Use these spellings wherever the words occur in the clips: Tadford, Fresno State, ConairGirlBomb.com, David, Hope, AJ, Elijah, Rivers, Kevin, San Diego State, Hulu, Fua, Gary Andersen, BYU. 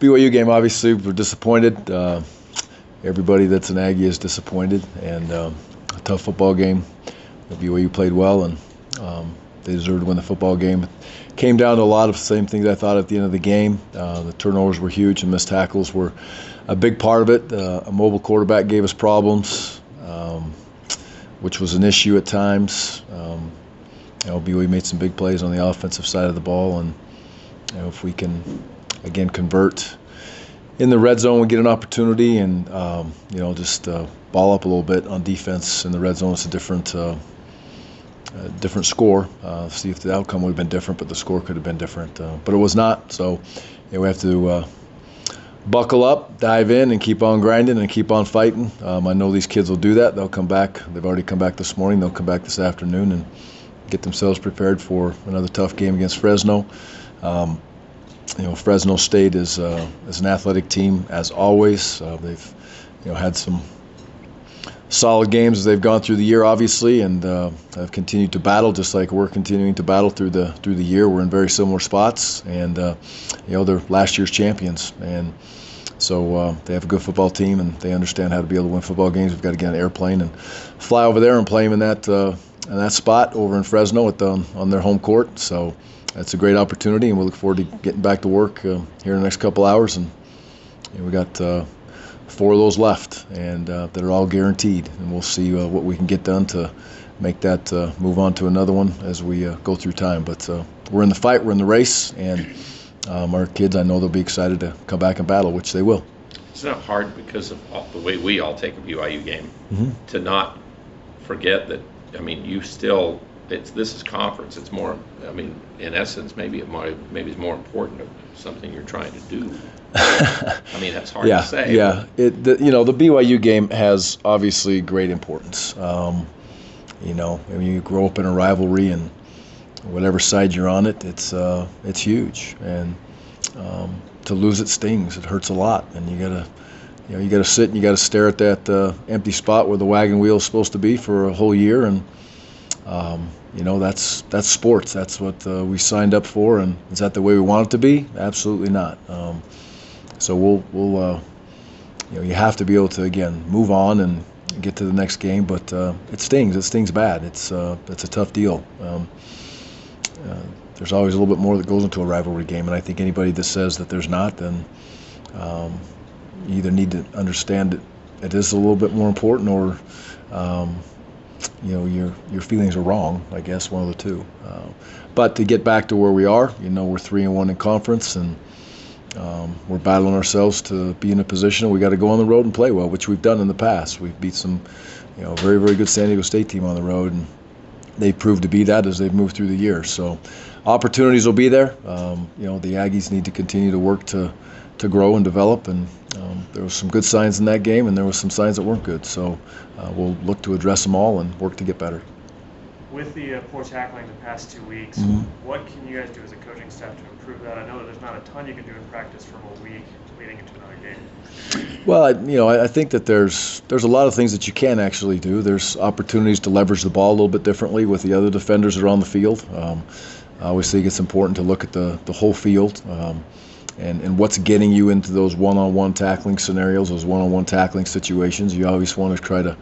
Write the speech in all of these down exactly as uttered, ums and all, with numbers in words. B Y U game, obviously, we're disappointed. Uh, everybody that's an Aggie is disappointed, and um, a tough football game. B Y U played well, and um, they deserved to win the football game. It came down to a lot of the same things I thought at the end of the game. Uh, the turnovers were huge, and missed tackles were a big part of it. Uh, a mobile quarterback gave us problems, um, which was an issue at times. Um, you know, B Y U made some big plays on the offensive side of the ball, and you know, if we can, again, convert in the red zone, we get an opportunity, and um, you know, just uh, ball up a little bit on defense in the red zone. It's a different, uh, a different score. Uh, see if the outcome would have been different, but the score could have been different. Uh, but it was not. So yeah, we have to uh, buckle up, dive in, and keep on grinding and keep on fighting. Um, I know these kids will do that. They'll come back. They've already come back this morning. They'll come back this afternoon and get themselves prepared for another tough game against Fresno. Um, You know, Fresno State is uh, is an athletic team as always. Uh, they've, you know, had some solid games as they've gone through the year, obviously, and uh, have continued to battle just like we're continuing to battle through the through the year. We're in very similar spots, and uh, you know, they're last year's champions, and so uh, they have a good football team, and they understand how to be able to win football games. We've got to get on an airplane and fly over there and play them in that uh, in that spot over in Fresno at the, on their home court. So. That's a great opportunity, and we look forward to getting back to work uh, here in the next couple hours. And you know, we got uh, four of those left, and uh, they're all guaranteed. And we'll see uh, what we can get done to make that uh, move on to another one as we uh, go through time. But uh, we're in the fight, we're in the race, and um, our kids, I know they'll be excited to come back and battle, which they will. It's not hard because of all, the way we all take a B Y U game, mm-hmm. to not forget that. I mean, you still. It's, this is conference. It's more, I mean, in essence, maybe it might, maybe it's more important of something you're trying to do. I mean, that's hard yeah, to say. Yeah, it, the, you know, the B Y U game has obviously great importance. Um, you know, I mean, you grow up in a rivalry, and whatever side you're on it, it's uh, it's huge. And um, to lose it stings. It hurts a lot, and you gotta. You know, you got to sit and you got to stare at that uh, empty spot where the wagon wheel is supposed to be for a whole year, and um, you know, that's that's sports. That's what uh, we signed up for, and is that the way we want it to be? Absolutely not. Um, so we'll we'll uh, you know, you have to be able to again move on and get to the next game, but uh, it stings. It stings bad. It's uh, it's a tough deal. Um, uh, there's always a little bit more that goes into a rivalry game, and I think anybody that says that there's not, then. Um, You either need to understand that it is a little bit more important, or um, you know, your your feelings are wrong. I guess one of the two. Uh, but to get back to where we are, you know, we're three and one in conference, and um, we're battling ourselves to be in a position we got to go on the road and play well, which we've done in the past. We've beat some, you know, very very good San Diego State team on the road, and they've proved to be that as they've moved through the year. So opportunities will be there. Um, you know, the Aggies need to continue to work to to grow and develop, and. Um, there were some good signs in that game, and there were some signs that weren't good. So uh, we'll look to address them all and work to get better. With the uh, poor tackling the past two weeks, mm-hmm. what can you guys do as a coaching staff to improve that? I know that there's not a ton you can do in practice from a week leading into another game. Well, I, you know, I, I think that there's there's a lot of things that you can actually do. There's opportunities to leverage the ball a little bit differently with the other defenders that are on the field. Um, I always think it's important to look at the, the whole field. Um, And, and what's getting you into those one-on-one tackling scenarios, those one-on-one tackling situations. You always want to try to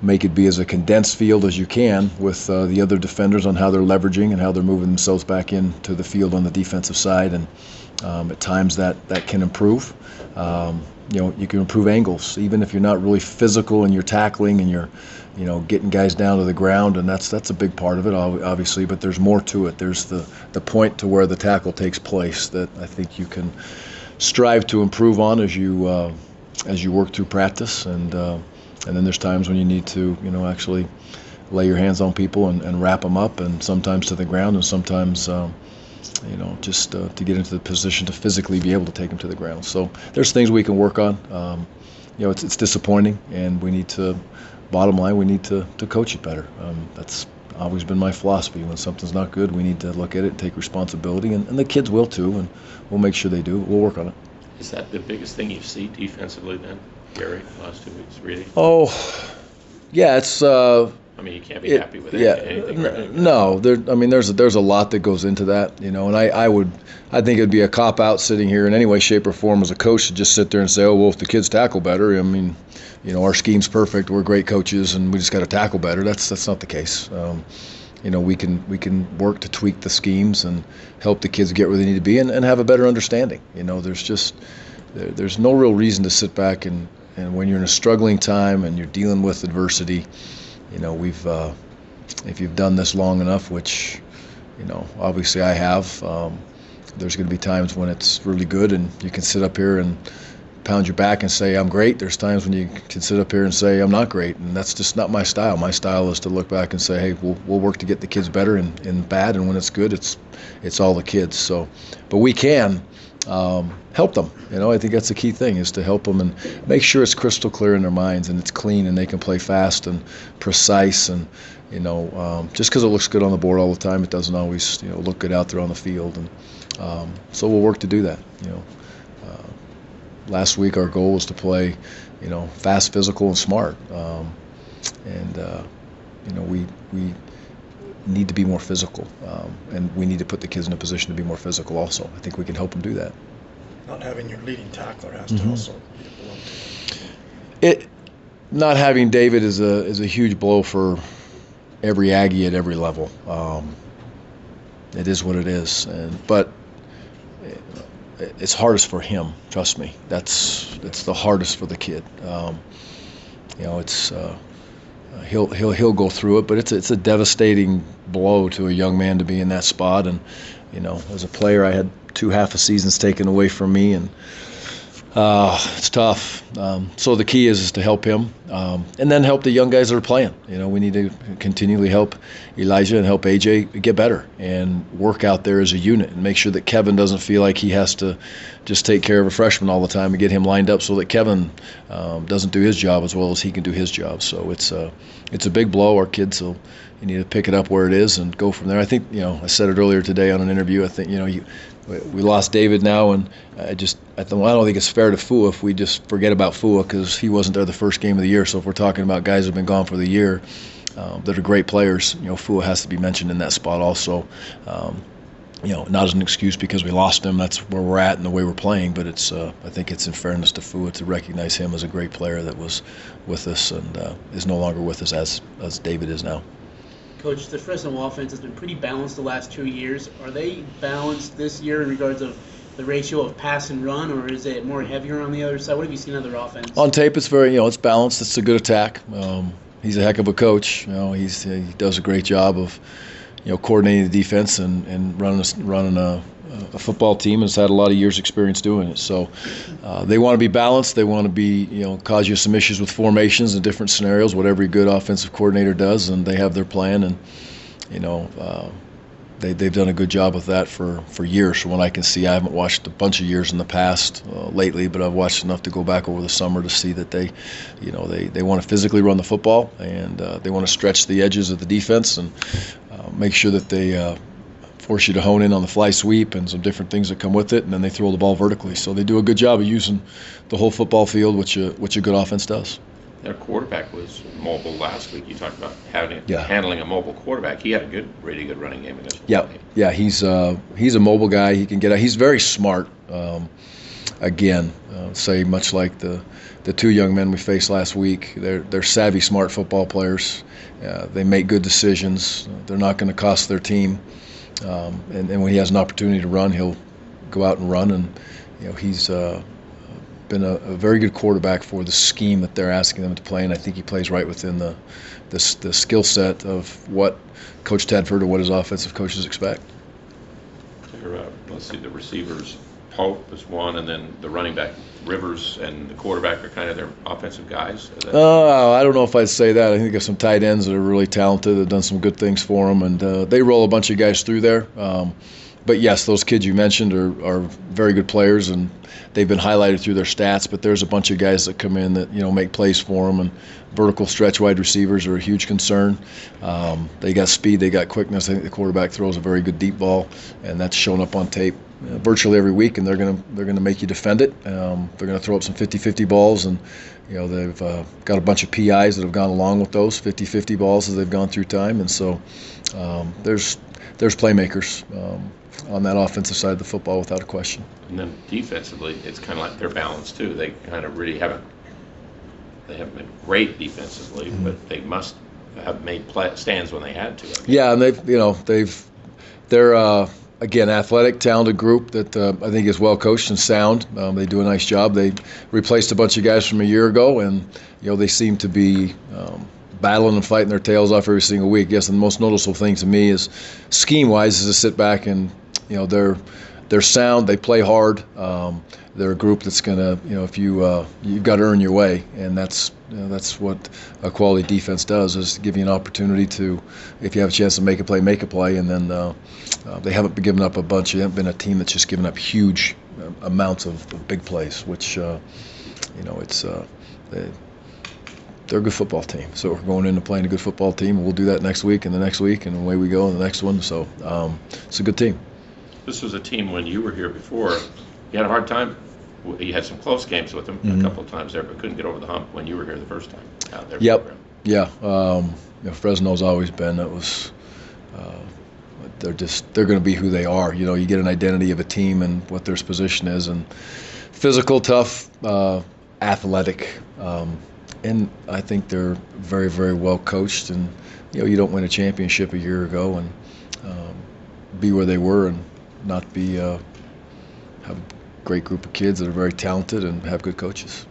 make it be as a condensed field as you can with uh, the other defenders on how they're leveraging and how they're moving themselves back into the field on the defensive side. And um, at times that, that can improve. Um, you know, you can improve angles, even if you're not really physical and you're tackling and you're, you know, getting guys down to the ground, and that's that's a big part of it, obviously. But there's more to it. There's the the point to where the tackle takes place that I think you can strive to improve on as you uh, as you work through practice, and uh, and then there's times when you need to, you know, actually lay your hands on people and, and wrap them up, and sometimes to the ground, and sometimes. Um, You know, just uh, to get into the position to physically be able to take them to the ground. So there's things we can work on. Um, you know, it's it's disappointing, and we need to. Bottom line, we need to to coach it better. Um, that's always been my philosophy. When something's not good, we need to look at it and take responsibility, and, and the kids will too, and we'll make sure they do. We'll work on it. Is that the biggest thing you see defensively then, Gary, last two weeks, really? Oh, yeah, it's. Uh, I mean, you can't be it, happy with yeah, anything. N- right? No, there. I mean, there's a, there's a lot that goes into that, you know. And I, I would, I think it'd be a cop out sitting here in any way, shape, or form as a coach to just sit there and say, oh well, if the kids tackle better, I mean, you know, our scheme's perfect. We're great coaches, and we just got to tackle better. That's that's not the case. Um, you know, we can we can work to tweak the schemes and help the kids get where they need to be, and, and have a better understanding. You know, there's just there, there's no real reason to sit back and, and when you're in a struggling time and you're dealing with adversity. You know, we've uh, if you've done this long enough, which, you know, obviously I have, um, there's going to be times when it's really good and you can sit up here and pound your back and say, I'm great. There's times when you can sit up here and say, I'm not great. And that's just not my style. My style is to look back and say, hey, we'll, we'll work to get the kids better and, and bad. And when it's good, it's it's all the kids. So, but we can um, help them. You know, I think that's the key thing, is to help them and make sure it's crystal clear in their minds and it's clean and they can play fast and precise. And, you know, um, just because it looks good on the board all the time, it doesn't always, you know, look good out there on the field. And um, so we'll work to do that, you know. Last week our goal was to play, you know, fast, physical, and smart. Um, and, uh, you know, we we need to be more physical. Um, and we need to put the kids in a position to be more physical also. I think we can help them do that. Not having your leading tackler has mm-hmm. to also be a blow. It, not having David is a, is a huge blow for every Aggie at every level. Um, it is what it is. And, but... It, It's hardest for him, trust me. That's it's the hardest for the kid. Um, you know, it's uh, he'll he'll he'll go through it, but it's a, it's a devastating blow to a young man to be in that spot. And you know, as a player, I had two half a seasons taken away from me, and uh, it's tough. Um, so the key is is to help him, um, and then help the young guys that are playing. You know, we need to continually help Elijah and help A J get better and work out there as a unit and make sure that Kevin doesn't feel like he has to just take care of a freshman all the time and get him lined up so that Kevin um, doesn't do his job as well as he can do his job. So it's a uh, it's a big blow. Our kids will you need to pick it up where it is and go from there. I think you know I said it earlier today on an interview. I think you know you. We lost David now, and I just I don't think it's fair to Fua if we just forget about Fua because he wasn't there the first game of the year. So if we're talking about guys who've been gone for the year, um, that are great players, you know, Fua has to be mentioned in that spot also. Um, you know, not as an excuse because we lost him. That's where we're at and the way we're playing. But it's uh, I think it's in fairness to Fua to recognize him as a great player that was with us and uh, is no longer with us as as David is now. Coach, the Fresno offense has been pretty balanced the last two years. Are they balanced this year in regards of the ratio of pass and run, or is it more heavier on the other side? What have you seen on their offense? On tape, it's very, you know, it's balanced. It's a good attack. Um, he's a heck of a coach. You know, he's he does a great job of, you know, coordinating the defense and and running a, running a, a football team. Has had a lot of years' experience doing it. So uh, they want to be balanced. They want to be, you know, cause you some issues with formations and different scenarios. What every good offensive coordinator does, and they have their plan. And you know, uh, they they've done a good job with that for for years. From what I can see, I haven't watched a bunch of years in the past uh, lately, but I've watched enough to go back over the summer to see that they, you know, they they want to physically run the football and uh, they want to stretch the edges of the defense and uh, make sure that they. Uh, force you to hone in on the fly sweep and some different things that come with it, and then they throw the ball vertically. So they do a good job of using the whole football field, which a, which a good offense does. Their quarterback was mobile last week. You talked about having yeah. handling a mobile quarterback. He had a good, really good running game against yeah. him. Yeah, he's, uh, he's a mobile guy. He can get out. He's very smart. Um, again, uh, say much like the, the two young men we faced last week, they're, they're savvy, smart football players. Uh, they make good decisions. They're not going to cost their team. Um, and, and when he has an opportunity to run, he'll go out and run. And you know he's uh, been a, a very good quarterback for the scheme that they're asking them to play. And I think he plays right within the the, the skill set of what Coach Tadford or what his offensive coaches expect. Uh, let's see, the receivers, Hope is one, and then the running back, Rivers, and the quarterback are kind of their offensive guys. Oh, I don't know if I'd say that. I think there's some tight ends that are really talented. They've done some good things for them, and uh, they roll a bunch of guys through there. Um, but, yes, those kids you mentioned are, are very good players, and they've been highlighted through their stats. But there's a bunch of guys that come in that, you know, make plays for them, and vertical stretch wide receivers are a huge concern. Um, they got speed. They got quickness. I think the quarterback throws a very good deep ball, and that's shown up on tape. uh, virtually every week, and they're going to they're going to make you defend it. Um, they're going to throw up some fifty-fifty balls, and you know they've uh, got a bunch of P Is that have gone along with those fifty-fifty balls as they've gone through time, and so um, there's there's playmakers um, on that offensive side of the football without a question. And then defensively, it's kind of like they're balanced too. They kind of really haven't they haven't been great defensively, mm-hmm. but they must have made play- stands when they had to. I mean. Yeah, and they've you know they've they're. Uh, Again, athletic, talented group that uh, I think is well coached and sound. Um, they do a nice job. They replaced a bunch of guys from a year ago, and you know they seem to be um, battling and fighting their tails off every single week. Yes, and the most noticeable thing to me is, scheme-wise, is to sit back and you know they're they're sound. They play hard. Um, they're a group that's gonna you know if you uh, you've got to earn your way, and that's you know, that's what a quality defense does, is to give you an opportunity to, if you have a chance to make a play, make a play, and then. Uh, Uh, they haven't been given up a bunch. They haven't been a team that's just given up huge uh, amounts of, of big plays, which, uh, you know, it's uh, they, they're a good football team. So we're going into playing a good football team. We'll do that next week and the next week, and away we go in the next one. So um, it's a good team. This was a team when you were here before. You had a hard time. You had some close games with them mm-hmm. a couple of times there, but couldn't get over the hump when you were here the first time. Out there yep. Program. Yeah. Um, you know, Fresno's always been. That was. Uh, They're just they're going to be who they are. You know, you get an identity of a team and what their position is, and physical, tough, uh, athletic, um, and I think they're very, very well coached. And you know, you don't win a championship a year ago and um, be where they were and not be uh, have a great group of kids that are very talented and have good coaches.